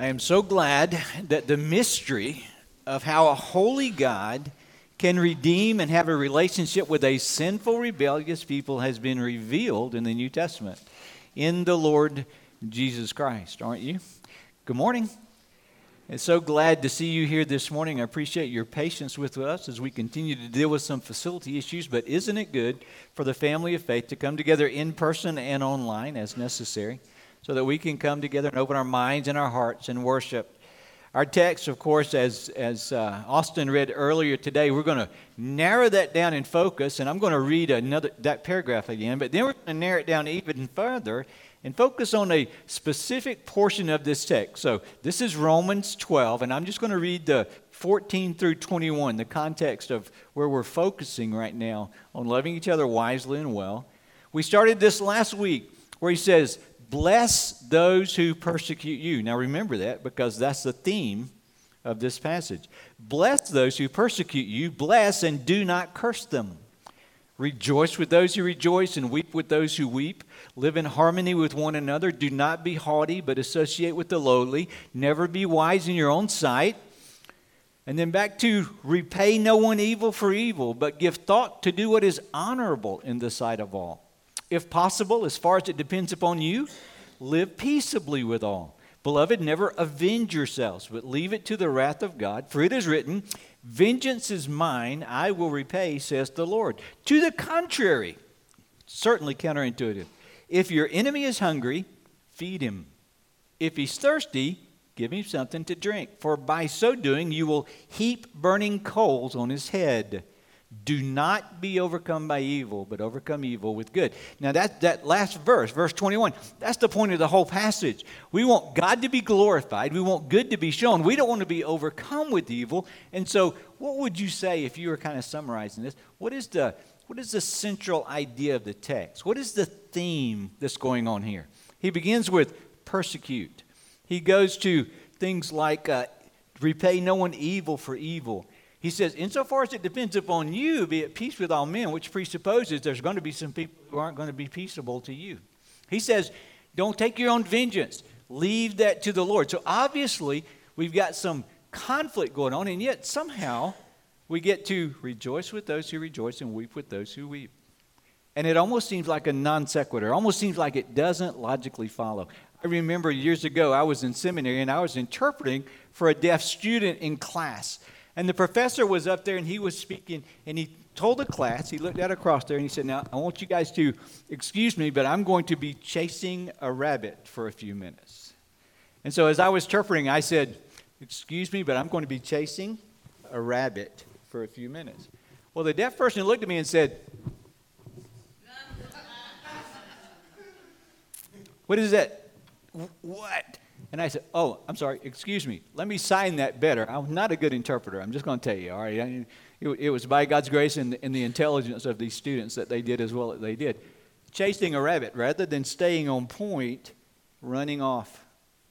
I am so glad that the mystery of how a holy God can redeem and have a relationship with a sinful, rebellious people has been revealed in the New Testament, in the Lord Jesus Christ, aren't you? Good morning. It's so glad to see you here this morning. I appreciate your patience with us as we continue to deal with some facility issues, but isn't it good for the family of faith to come together in person and online as necessary so that we can come together and open our minds and our hearts and worship? Our text, of course, as Austin read earlier today, we're going to narrow that down and focus, and I'm going to read that paragraph again, but then we're going to narrow it down even further and focus on a specific portion of this text. So this is Romans 12, and I'm just going to read the 14 through 21, the context of where we're focusing right now on loving each other wisely and well. We started this last week where he says, "Bless those who persecute you." Now remember that, because that's the theme of this passage. Bless those who persecute you. Bless and do not curse them. Rejoice with those who rejoice and weep with those who weep. Live in harmony with one another. Do not be haughty, but associate with the lowly. Never be wise in your own sight. And then back to repay no one evil for evil, but give thought to do what is honorable in the sight of all. If possible, as far as it depends upon you, live peaceably with all. Beloved, never avenge yourselves, but leave it to the wrath of God. For it is written, "Vengeance is mine, I will repay, says the Lord." To the contrary, certainly counterintuitive. If your enemy is hungry, feed him. If he's thirsty, give him something to drink. For by so doing, you will heap burning coals on his head. Do not be overcome by evil, but overcome evil with good. Now that last verse, verse 21, that's the point of the whole passage. We want God to be glorified. We want good to be shown. We don't want to be overcome with evil. And so what would you say if you were kind of summarizing this? What is the central idea of the text? What is the theme that's going on here? He begins with persecute. He goes to things like repay no one evil for evil. He says, insofar as it depends upon you, be at peace with all men, which presupposes there's going to be some people who aren't going to be peaceable to you. He says, don't take your own vengeance. Leave that to the Lord. So obviously, we've got some conflict going on, and yet somehow we get to rejoice with those who rejoice and weep with those who weep. And it almost seems like a non sequitur. It almost seems like it doesn't logically follow. I remember years ago, I was in seminary, and I was interpreting for a deaf student in class. And the professor was up there, and he was speaking, and he told the class, he looked out across there, and he said, "Now, I want you guys to excuse me, but I'm going to be chasing a rabbit for a few minutes." And so as I was interpreting, I said, "Excuse me, but I'm going to be chasing a rabbit for a few minutes." Well, the deaf person looked at me and said, "What is that? What?" And I said, "Oh, I'm sorry, excuse me. Let me sign that better. I'm not a good interpreter. I'm just going to tell you, all right?" I mean, it was by God's grace and the intelligence of these students that they did as well as they did. Chasing a rabbit, rather than staying on point, running off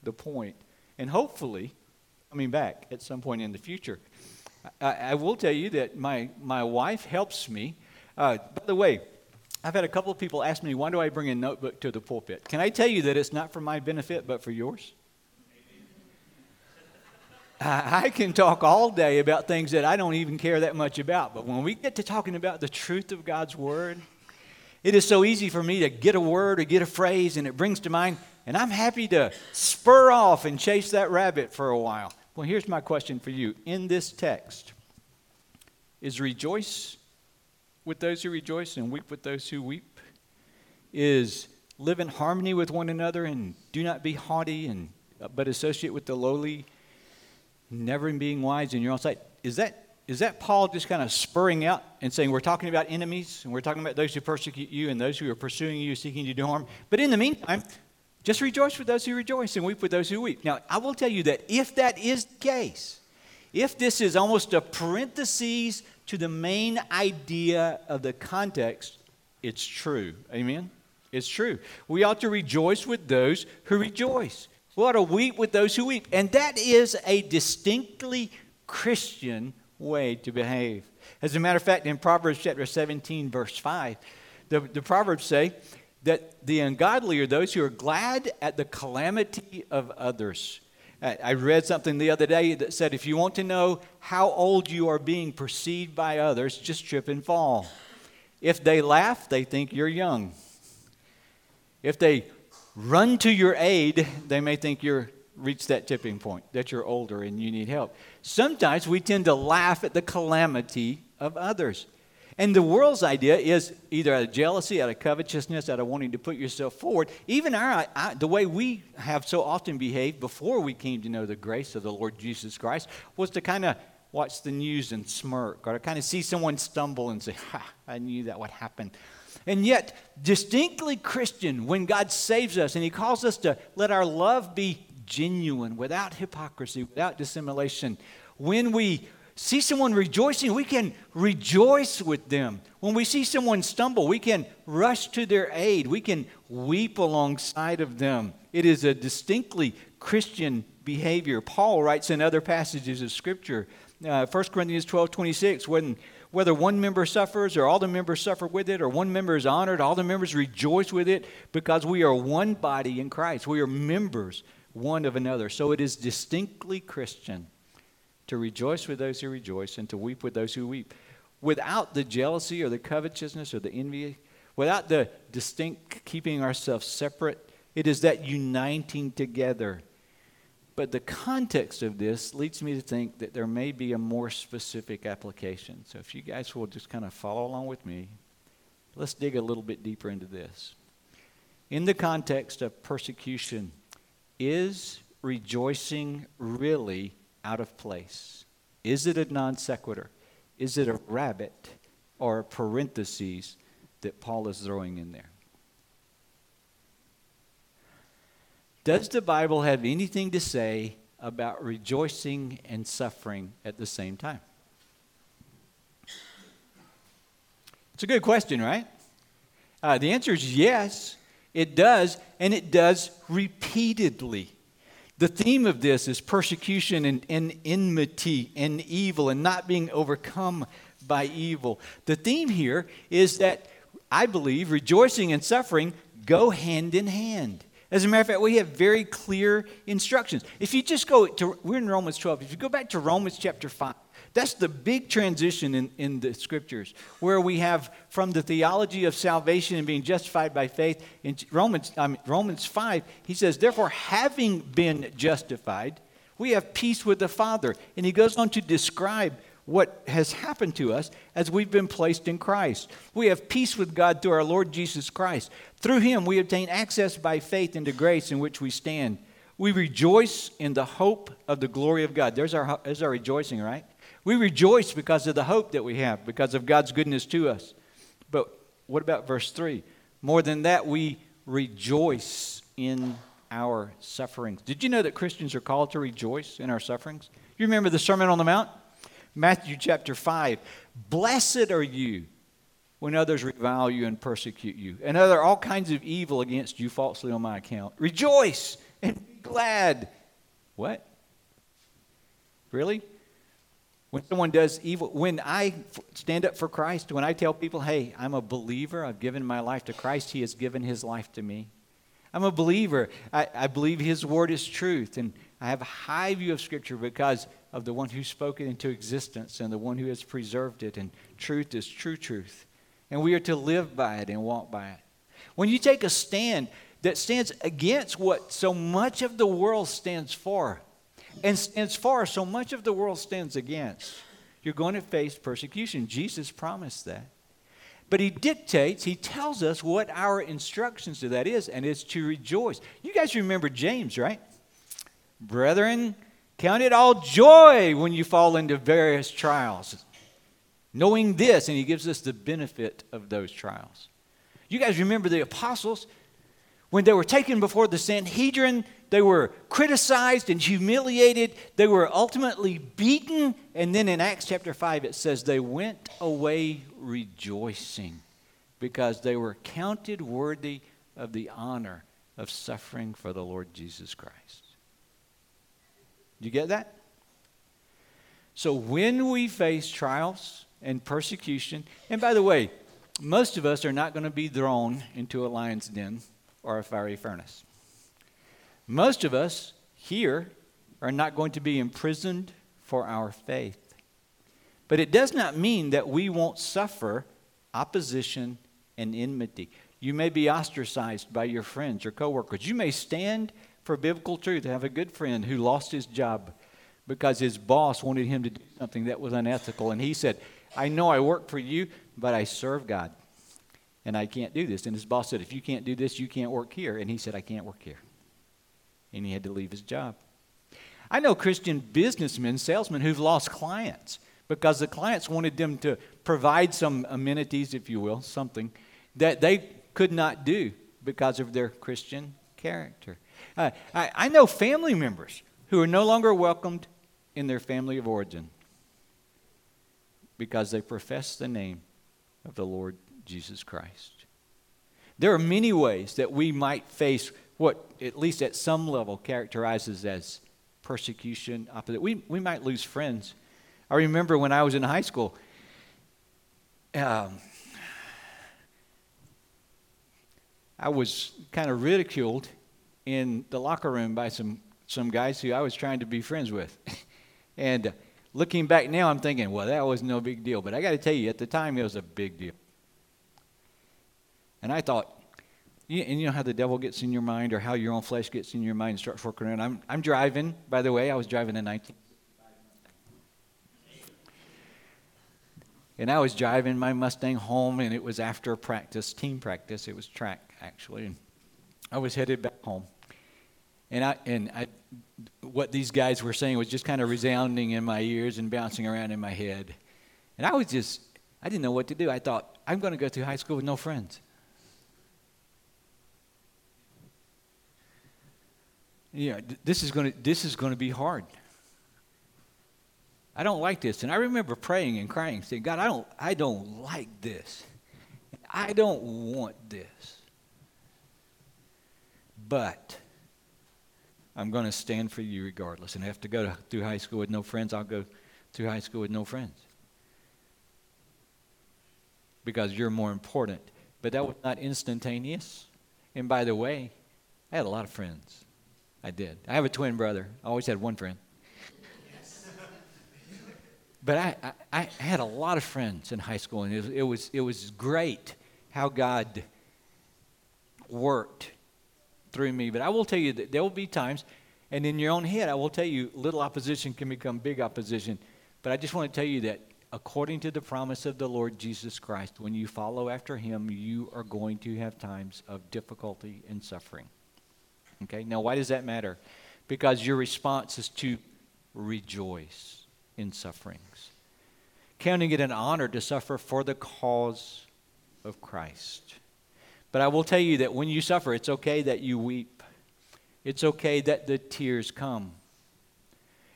the point. And hopefully, coming back at some point in the future. I will tell you that my wife helps me. By the way, I've had a couple of people ask me, why do I bring a notebook to the pulpit? Can I tell you that it's not for my benefit, but for yours? I can talk all day about things that I don't even care that much about, but when we get to talking about the truth of God's Word, it is so easy for me to get a word or get a phrase, and it brings to mind, and I'm happy to spur off and chase that rabbit for a while. Well, here's my question for you. In this text, is rejoice with those who rejoice and weep with those who weep? Is live in harmony with one another and do not be haughty, but associate with the lowly? Never being wise in your own sight. Is that Paul just kind of spurring out and saying we're talking about enemies and we're talking about those who persecute you and those who are pursuing you, seeking to do harm? But in the meantime, just rejoice with those who rejoice and weep with those who weep. Now, I will tell you that if that is the case, if this is almost a parenthesis to the main idea of the context, it's true. Amen? It's true. We ought to rejoice with those who rejoice. We ought to weep with those who weep. And that is a distinctly Christian way to behave. As a matter of fact, in Proverbs chapter 17, verse 5, the Proverbs say that the ungodly are those who are glad at the calamity of others. I read something the other day that said, if you want to know how old you are being perceived by others, just trip and fall. If they laugh, they think you're young. If they run to your aid, they may think you're reached that tipping point, that you're older and you need help. Sometimes we tend to laugh at the calamity of others. And the world's idea is either out of jealousy, out of covetousness, out of wanting to put yourself forward. Even the way we have so often behaved before we came to know the grace of the Lord Jesus Christ was to kind of watch the news and smirk, or to kind of see someone stumble and say, ha, I knew that would happen. And yet, distinctly Christian, when God saves us and He calls us to let our love be genuine, without hypocrisy, without dissimulation, when we see someone rejoicing, we can rejoice with them. When we see someone stumble, we can rush to their aid. We can weep alongside of them. It is a distinctly Christian behavior. Paul writes in other passages of Scripture, 1 Corinthians 12:26, whether one member suffers or all the members suffer with it, or one member is honored, all the members rejoice with it, because we are one body in Christ. We are members one of another. So it is distinctly Christian to rejoice with those who rejoice and to weep with those who weep, without the jealousy or the covetousness or the envy, without the distinct keeping ourselves separate. It is that uniting together. But the context of this leads me to think that there may be a more specific application. So if you guys will just kind of follow along with me, let's dig a little bit deeper into this. In the context of persecution, is rejoicing really out of place? Is it a non sequitur? Is it a rabbit or a parentheses that Paul is throwing in there? Does the Bible have anything to say about rejoicing and suffering at the same time? It's a good question, right? The answer is yes, it does, and it does repeatedly. The theme of this is persecution and enmity and evil and not being overcome by evil. The theme here is that, I believe, rejoicing and suffering go hand in hand. As a matter of fact, we have very clear instructions. If you just go to, we're in Romans 12. If you go back to Romans chapter 5, that's the big transition in the Scriptures, where we have from the theology of salvation and being justified by faith. In Romans 5, he says, therefore, having been justified, we have peace with the Father. And he goes on to describe what has happened to us as we've been placed in Christ. We have peace with God through our Lord Jesus Christ. Through him, we obtain access by faith into grace in which we stand. We rejoice in the hope of the glory of God. There's our rejoicing, right? We rejoice because of the hope that we have, because of God's goodness to us. But what about verse 3? More than that, we rejoice in our sufferings. Did you know that Christians are called to rejoice in our sufferings? You remember the Sermon on the Mount? Matthew chapter 5. Blessed are you when others revile you and persecute you, and other all kinds of evil against you falsely on my account. Rejoice and be glad. What? Really? When someone does evil, when I stand up for Christ, when I tell people, hey, I'm a believer, I've given my life to Christ, he has given his life to me. I'm a believer. I believe his word is truth, and I have a high view of Scripture because of the one who spoke it into existence and the one who has preserved it, and truth is true truth. And we are to live by it and walk by it. When you take a stand that stands against what so much of the world stands for, and stands far, so much of the world stands against, you're going to face persecution. Jesus promised that. But he dictates, he tells us what our instructions to that is, and it's to rejoice. You guys remember James, right? Brethren, count it all joy when you fall into various trials, knowing this, and he gives us the benefit of those trials. You guys remember the apostles? When they were taken before the Sanhedrin, they were criticized and humiliated. They were ultimately beaten. And then in Acts chapter 5, it says they went away rejoicing because they were counted worthy of the honor of suffering for the Lord Jesus Christ. Do you get that? So when we face trials and persecution, and by the way, most of us are not going to be thrown into a lion's den or a fiery furnace. Most of us here are not going to be imprisoned for our faith. But it does not mean that we won't suffer opposition and enmity. You may be ostracized by your friends or coworkers. You may stand for biblical truth. I have a good friend who lost his job because his boss wanted him to do something that was unethical. And he said, I know I work for you, but I serve God, and I can't do this. And his boss said, if you can't do this, you can't work here. And he said, I can't work here. And he had to leave his job. I know Christian businessmen, salesmen, who've lost clients because the clients wanted them to provide some amenities, if you will, something that they could not do because of their Christian character. I know family members who are no longer welcomed in their family of origin because they profess the name of the Lord Jesus Christ. There are many ways that we might face what, at least at some level, characterizes as persecution. We might lose friends. I remember when I was in high school, I was kind of ridiculed in the locker room by some guys who I was trying to be friends with. And looking back now, I'm thinking, well, that was no big deal. But I got to tell you, at the time, it was a big deal. And I thought, and you know how the devil gets in your mind or how your own flesh gets in your mind and starts working around. I'm driving, by the way. I was driving in 19. And I was driving my Mustang home, and it was after practice, team practice. It was track, actually. And I was headed back home. And what these guys were saying was just kind of resounding in my ears and bouncing around in my head. And I didn't know what to do. I thought, I'm going to go through high school with no friends. Yeah, this is going to be hard. I don't like this. And I remember praying and crying, saying, God, I don't like this. I don't want this. But I'm going to stand for you regardless. And I have to go through high school with no friends. I'll go through high school with no friends. Because you're more important. But that was not instantaneous. And by the way, I had a lot of friends. I did. I have a twin brother. I always had one friend. Yes. But I had a lot of friends in high school, and it was great how God worked through me. But I will tell you that there will be times, and in your own head, I will tell you, little opposition can become big opposition. But I just want to tell you that according to the promise of the Lord Jesus Christ, when you follow after him, you are going to have times of difficulty and suffering. Okay, now why does that matter? Because your response is to rejoice in sufferings, counting it an honor to suffer for the cause of Christ. But I will tell you that when you suffer, it's okay that you weep. It's okay that the tears come.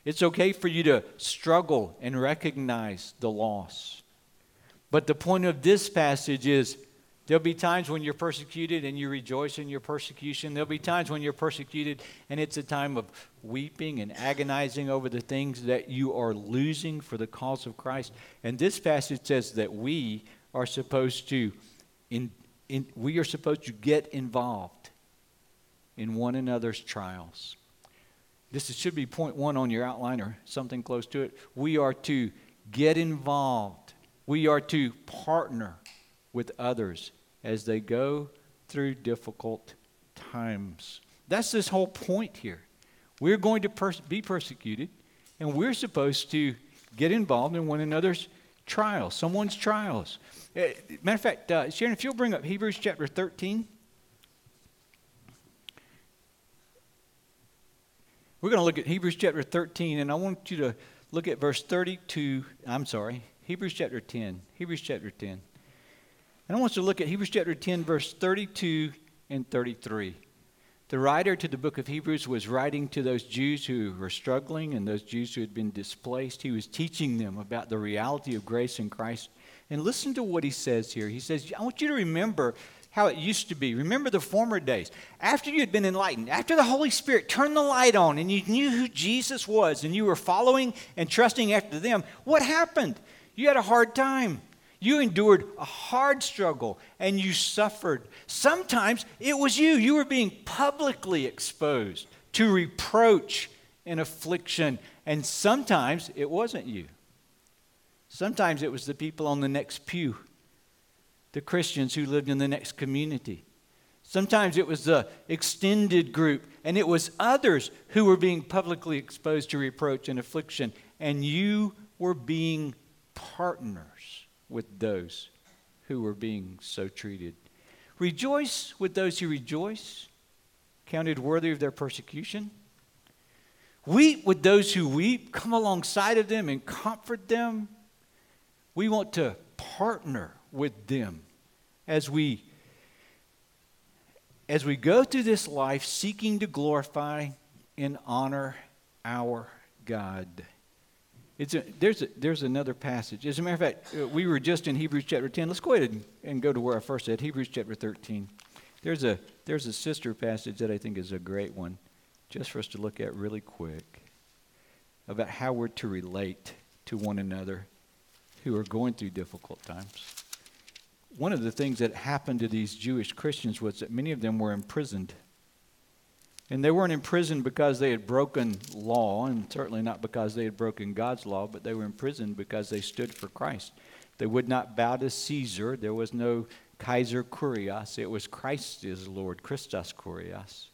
It's okay for you to struggle and recognize the loss. But the point of this passage is, there'll be times when you're persecuted and you rejoice in your persecution. There'll be times when you're persecuted and it's a time of weeping and agonizing over the things that you are losing for the cause of Christ. And this passage says that we are supposed to get involved in one another's trials. This should be point one on your outline or something close to it. We are to get involved. We are to partner with others as they go through difficult times. That's this whole point here. We're going to be persecuted, and we're supposed to get involved in one another's trials, someone's trials. Matter of fact, Sharon, if you'll bring up Hebrews chapter 13. We're going to look at Hebrews chapter 13, and I want you to look at verse 32. I'm sorry, Hebrews chapter 10. Hebrews chapter 10. And I want you to look at Hebrews chapter 10, verse 32 and 33. The writer to the book of Hebrews was writing to those Jews who were struggling and those Jews who had been displaced. He was teaching them about the reality of grace in Christ. And listen to what he says here. He says, I want you to remember how it used to be. Remember the former days. After you had been enlightened, after the Holy Spirit turned the light on and you knew who Jesus was and you were following and trusting after them, what happened? You had a hard time. You endured a hard struggle, and you sufferred. Sometimes it was you. You were being publicly exposed to reproach and affliction. And sometimes it wasn't you. Sometimes it was the people on the next pew, the Christians who lived in the next community. Sometimes it was the extended group, and it was others who were being publicly exposed to reproach and affliction, and you were being partners with those who were being so treated. Rejoice with those who rejoice, counted worthy of their persecution. Weep with those who weep. Come alongside of them and comfort them. We want to partner with them as we go through this life seeking to glorify and honor our God. There's another passage. As a matter of fact, we were just in Hebrews chapter 10. Let's go ahead and go to where I first said, Hebrews chapter 13. There's a sister passage that I think is a great one, just for us to look at really quick, about how we're to relate to one another who are going through difficult times. One of the things that happened to these Jewish Christians was that many of them were imprisoned. And they weren't imprisoned because they had broken law, and certainly not because they had broken God's law, but they were imprisoned because they stood for Christ. They would not bow to Caesar. There was no Kaiser Kurios. It was Christ is Lord, Christos Kurios.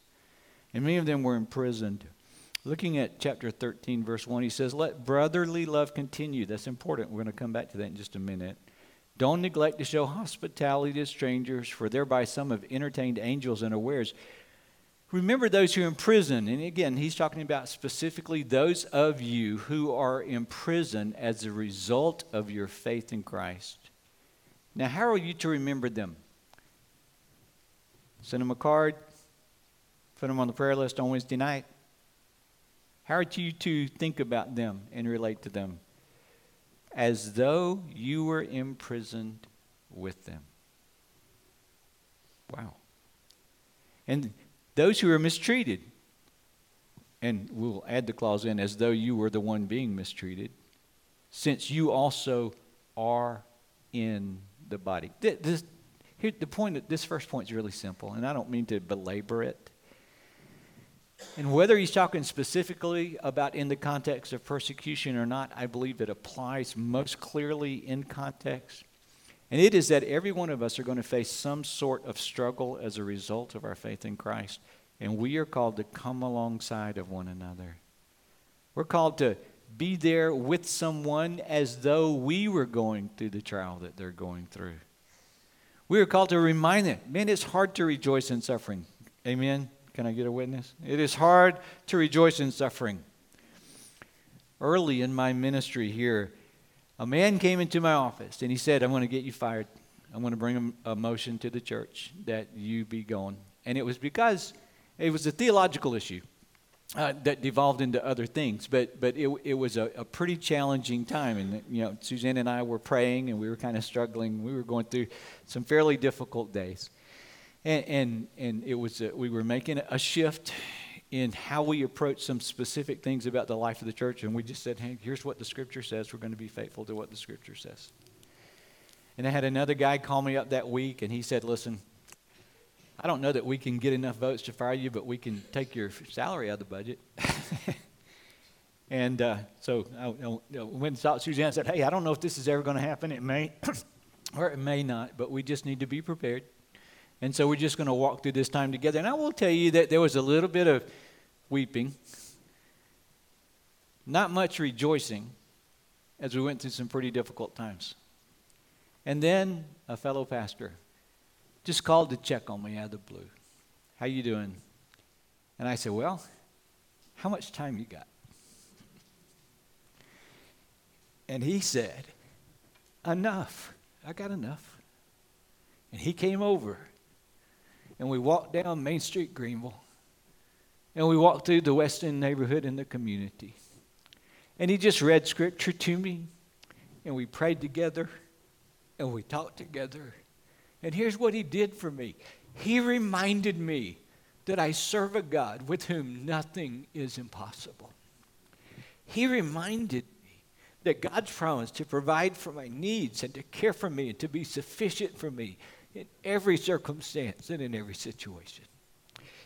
And many of them were imprisoned. Looking at chapter 13, verse 1, he says, let brotherly love continue. That's important. We're going to come back to that in just a minute. Don't neglect to show hospitality to strangers, for thereby some have entertained angels unawares. Remember those who are in prison. And again, he's talking about specifically those of you who are in prison as a result of your faith in Christ. Now, how are you to remember them? Send them a card. Put them on the prayer list on Wednesday night. How are you to think about them and relate to them? As though you were imprisoned with them. Wow. And those who are mistreated, and we'll add the clause in, as though you were the one being mistreated, since you also are in the body. This first point is really simple, and I don't mean to belabor it. And whether he's talking specifically about in the context of persecution or not, I believe it applies most clearly in context. And it is that every one of us are going to face some sort of struggle as a result of our faith in Christ. And we are called to come alongside of one another. We're called to be there with someone as though we were going through the trial that they're going through. We are called to remind them, man, it's hard to rejoice in suffering. Amen. Can I get a witness? It is hard to rejoice in suffering. Early in my ministry here, a man came into my office and he said, I'm going to get you fired. I'm going to bring a motion to the church that you be gone. And it was because it was a theological issue that devolved into other things. But it was a pretty challenging time. And, you know, Suzanne and I were praying and we were kind of struggling. We were going through some fairly difficult days. And it was we were making a shift in how we approach some specific things about the life of the church, and we just said, hey, here's what the Scripture says. We're going to be faithful to what the Scripture says. And I had another guy call me up that week, and he said, listen, I don't know that we can get enough votes to fire you, but we can take your salary out of the budget. And so I went and talked to Suzanne and said, hey, I don't know if this is ever going to happen. It may or it may not, but we just need to be prepared. And so we're just going to walk through this time together. And I will tell you that there was a little bit of weeping, not much rejoicing, as we went through some pretty difficult times. And then a fellow pastor just called to check on me out of the blue. How you doing? And I said, well, how much time you got? And he said, enough. I got enough. And he came over. And we walked down Main Street, Greenville. And we walked through the West End neighborhood and the community. And he just read Scripture to me. And we prayed together. And we talked together. And here's what he did for me. He reminded me that I serve a God with whom nothing is impossible. He reminded me that God's promise to provide for my needs and to care for me and to be sufficient for me in every circumstance and in every situation.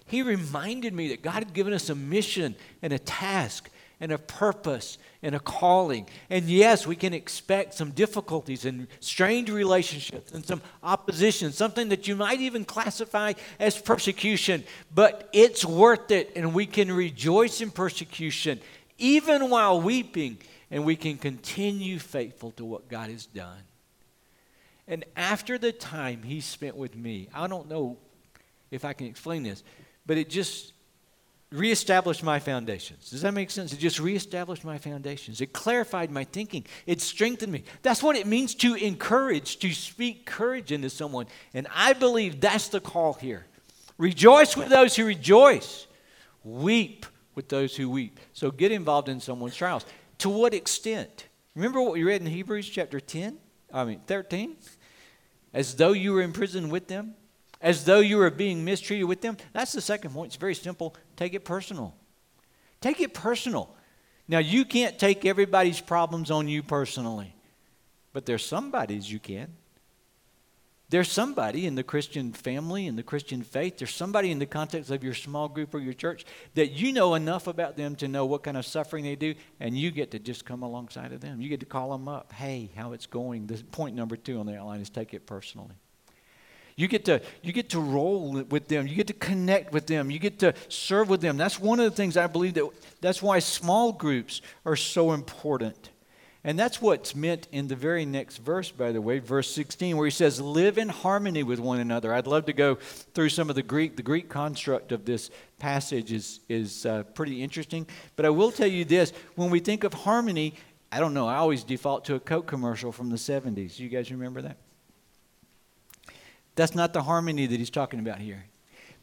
He reminded me that God had given us a mission and a task and a purpose and a calling. And yes, we can expect some difficulties and strained relationships and some opposition, something that you might even classify as persecution, but it's worth it, and we can rejoice in persecution even while weeping, and we can continue faithful to what God has done. And after the time he spent with me, I don't know if I can explain this, but it just reestablished my foundations. Does that make sense? It just reestablished my foundations. It clarified my thinking. It strengthened me. That's what it means to encourage, to speak courage into someone. And I believe that's the call here. Rejoice with those who rejoice. Weep with those who weep. So get involved in someone's trials. To what extent? Remember what we read in Hebrews chapter 13? As though you were in prison with them, as though you were being mistreated with them. That's the second point. It's very simple. Take it personal. Take it personal. Now, you can't take everybody's problems on you personally, but there's somebody's you can. There's somebody in the Christian family, in the Christian faith, there's somebody in the context of your small group or your church that you know enough about them to know what kind of suffering they do, and you get to just come alongside of them. You get to call them up. Hey, how it's going. This point number 2 on the outline is take it personally. You get to roll with them. You get to connect with them. You get to serve with them. That's one of the things I believe that's why small groups are so important. And that's what's meant in the very next verse, by the way, verse 16, where he says, live in harmony with one another. I'd love to go through some of the Greek. The Greek construct of this passage is pretty interesting. But I will tell you this. When we think of harmony, I don't know, I always default to a Coke commercial from the 70s. You guys remember that? That's not the harmony that he's talking about here.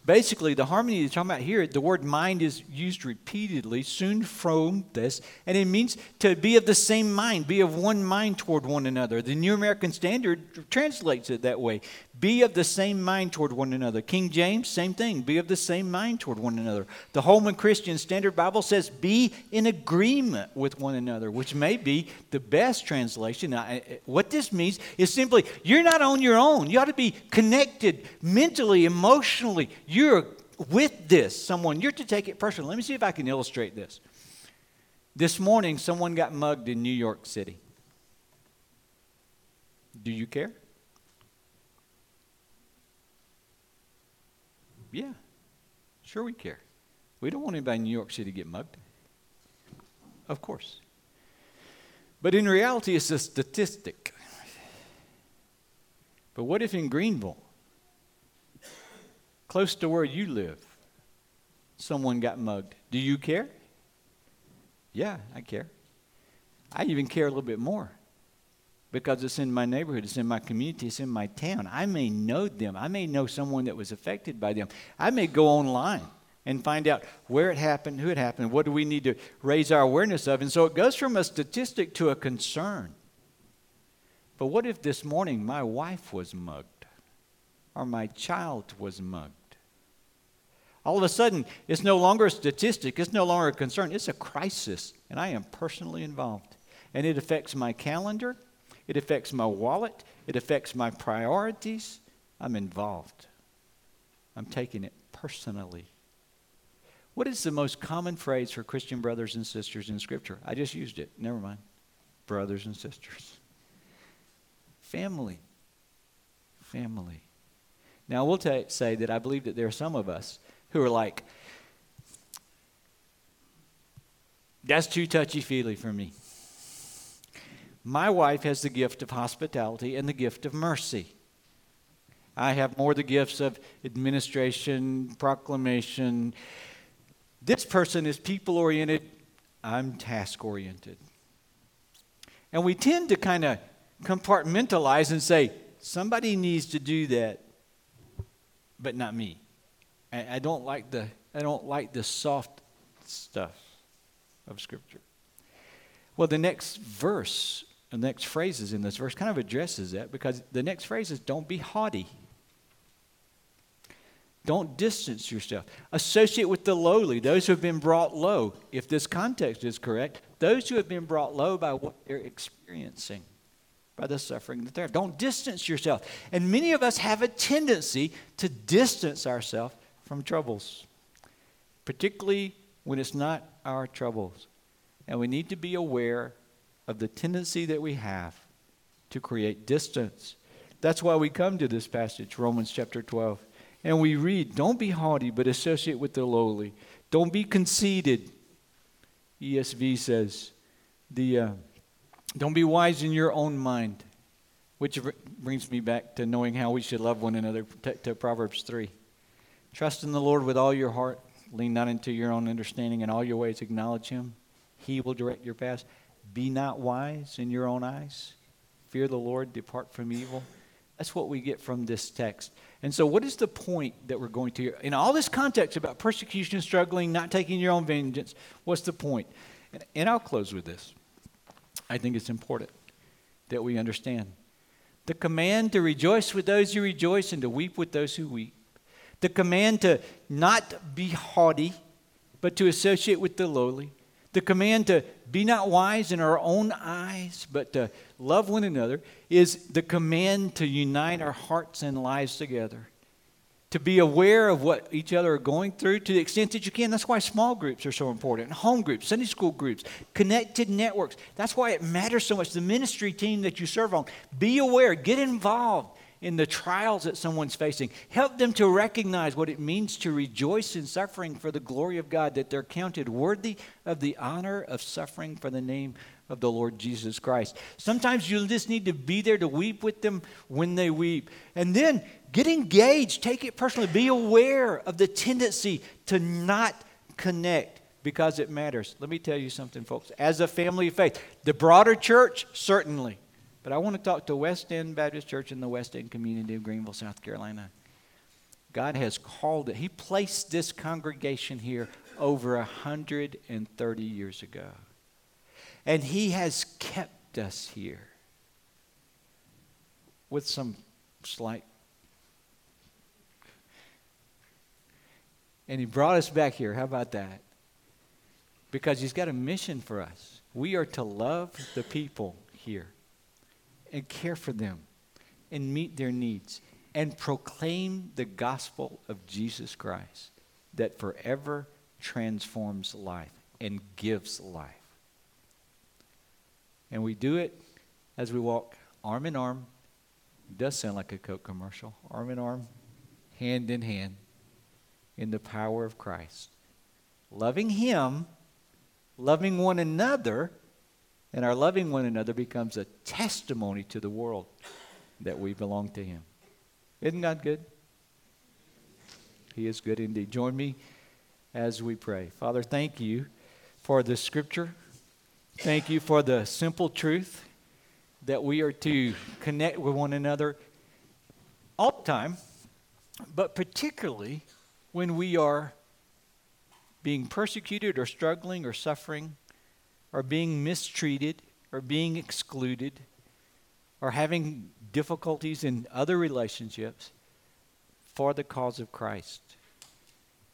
Basically, the harmony he's talking about here, the word mind is used repeatedly, soon from this, and it means to be of the same mind, be of one mind toward one another. The New American Standard translates it that way. Be of the same mind toward one another. King James, same thing. Be of the same mind toward one another. The Holman Christian Standard Bible says, be in agreement with one another, which may be the best translation. What this means is simply, you're not on your own. You ought to be connected mentally, emotionally. You're with this, someone. You're to take it personally. Let me see if I can illustrate this. This morning, someone got mugged in New York City. Do you care? Yeah, sure we care. We don't want anybody in New York City to get mugged. Of course. But in reality, it's a statistic. But what if in Greenville, close to where you live, someone got mugged? Do you care? Yeah, I care. I even care a little bit more because it's in my neighborhood, it's in my community, it's in my town. I may know them. I may know someone that was affected by them. I may go online and find out where it happened, who it happened, what do we need to raise our awareness of. And so it goes from a statistic to a concern. But what if this morning my wife was mugged or my child was mugged? All of a sudden, it's no longer a statistic. It's no longer a concern. It's a crisis, and I am personally involved. And it affects my calendar. It affects my wallet. It affects my priorities. I'm involved. I'm taking it personally. What is the most common phrase for Christian brothers and sisters in Scripture? I just used it. Never mind. Brothers and sisters. Family. Family. Now, I will say that I believe that there are some of us who are like, that's too touchy-feely for me. My wife has the gift of hospitality and the gift of mercy. I have more the gifts of administration, proclamation. This person is people-oriented. I'm task-oriented. And we tend to kind of compartmentalize and say, somebody needs to do that, but not me. I don't like the soft stuff of Scripture. Well, the next phrases in this verse kind of addresses that, because the next phrase is don't be haughty. Don't distance yourself. Associate with the lowly, those who have been brought low. If this context is correct, those who have been brought low by what they're experiencing, by the suffering that they're having. Don't distance yourself. And many of us have a tendency to distance ourselves from troubles. particularly when it's not our troubles. And we need to be aware of the tendency that we have to create distance. That's why we come to this passage, Romans chapter 12. And we read, don't be haughty, but associate with the lowly. Don't be conceited. ESV says, don't be wise in your own mind. Which brings me back to knowing how we should love one another, to Proverbs 3. Trust in the Lord with all your heart. Lean not into your own understanding. In all your ways acknowledge him. He will direct your paths. Be not wise in your own eyes. Fear the Lord. Depart from evil. That's what we get from this text. And so what is the point that we're going to hear? In all this context about persecution, struggling, not taking your own vengeance, what's the point? And I'll close with this. I think it's important that we understand. The command to rejoice with those who rejoice and to weep with those who weep. The command to not be haughty, but to associate with the lowly. The command to be not wise in our own eyes, but to love one another, is the command to unite our hearts and lives together, to be aware of what each other are going through to the extent that you can. That's why small groups are so important, home groups, Sunday school groups, connected networks. That's why it matters so much, the ministry team that you serve on. Be aware, get involved in the trials that someone's facing. Help them to recognize what it means to rejoice in suffering for the glory of God, that they're counted worthy of the honor of suffering for the name of the Lord Jesus Christ. Sometimes you just need to be there to weep with them when they weep. And then get engaged. Take it personally. Be aware of the tendency to not connect because it matters. Let me tell you something, folks. As a family of faith, the broader church, certainly. But I want to talk to West End Baptist Church and the West End community of Greenville, South Carolina. God has called it. He placed this congregation here over 130 years ago. And he has kept us here with some slight. And he brought us back here. How about that? Because he's got a mission for us. We are to love the people here, and care for them, and meet their needs, and proclaim the gospel of Jesus Christ that forever transforms life and gives life. And we do it as we walk arm in arm. It does sound like a Coke commercial. Arm in arm, hand in hand, in the power of Christ. Loving him, loving one another, and our loving one another becomes a testimony to the world that we belong to him. Isn't God good? He is good indeed. Join me as we pray. Father, thank you for the scripture. Thank you for the simple truth that we are to connect with one another all the time, but particularly when we are being persecuted or struggling or suffering, or being mistreated, or being excluded, or having difficulties in other relationships for the cause of Christ.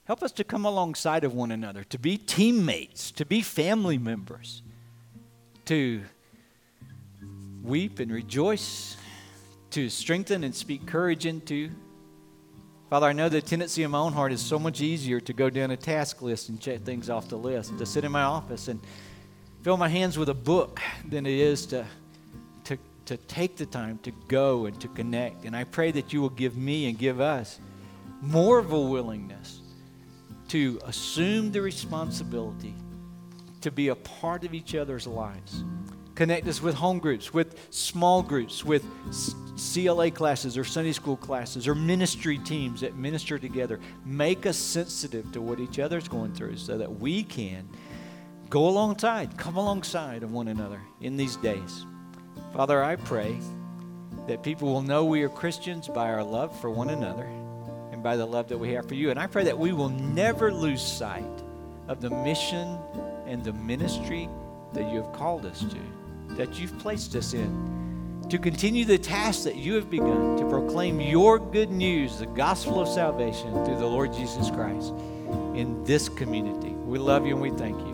Help us to come alongside of one another, to be teammates, to be family members, to weep and rejoice, to strengthen and speak courage into. Father, I know the tendency in my own heart is so much easier to go down a task list and check things off the list, to sit in my office and fill my hands with a book than it is to take the time to go and to connect. And I pray that you will give me and give us more of a willingness to assume the responsibility to be a part of each other's lives. Connect us with home groups, with small groups, with CLA classes or Sunday school classes or ministry teams that minister together. Make us sensitive to what each other's going through so that we can go alongside, come alongside of one another in these days. Father, I pray that people will know we are Christians by our love for one another and by the love that we have for you. And I pray that we will never lose sight of the mission and the ministry that you have called us to, that you've placed us in, to continue the task that you have begun, to proclaim your good news, the gospel of salvation through the Lord Jesus Christ in this community. We love you and we thank you.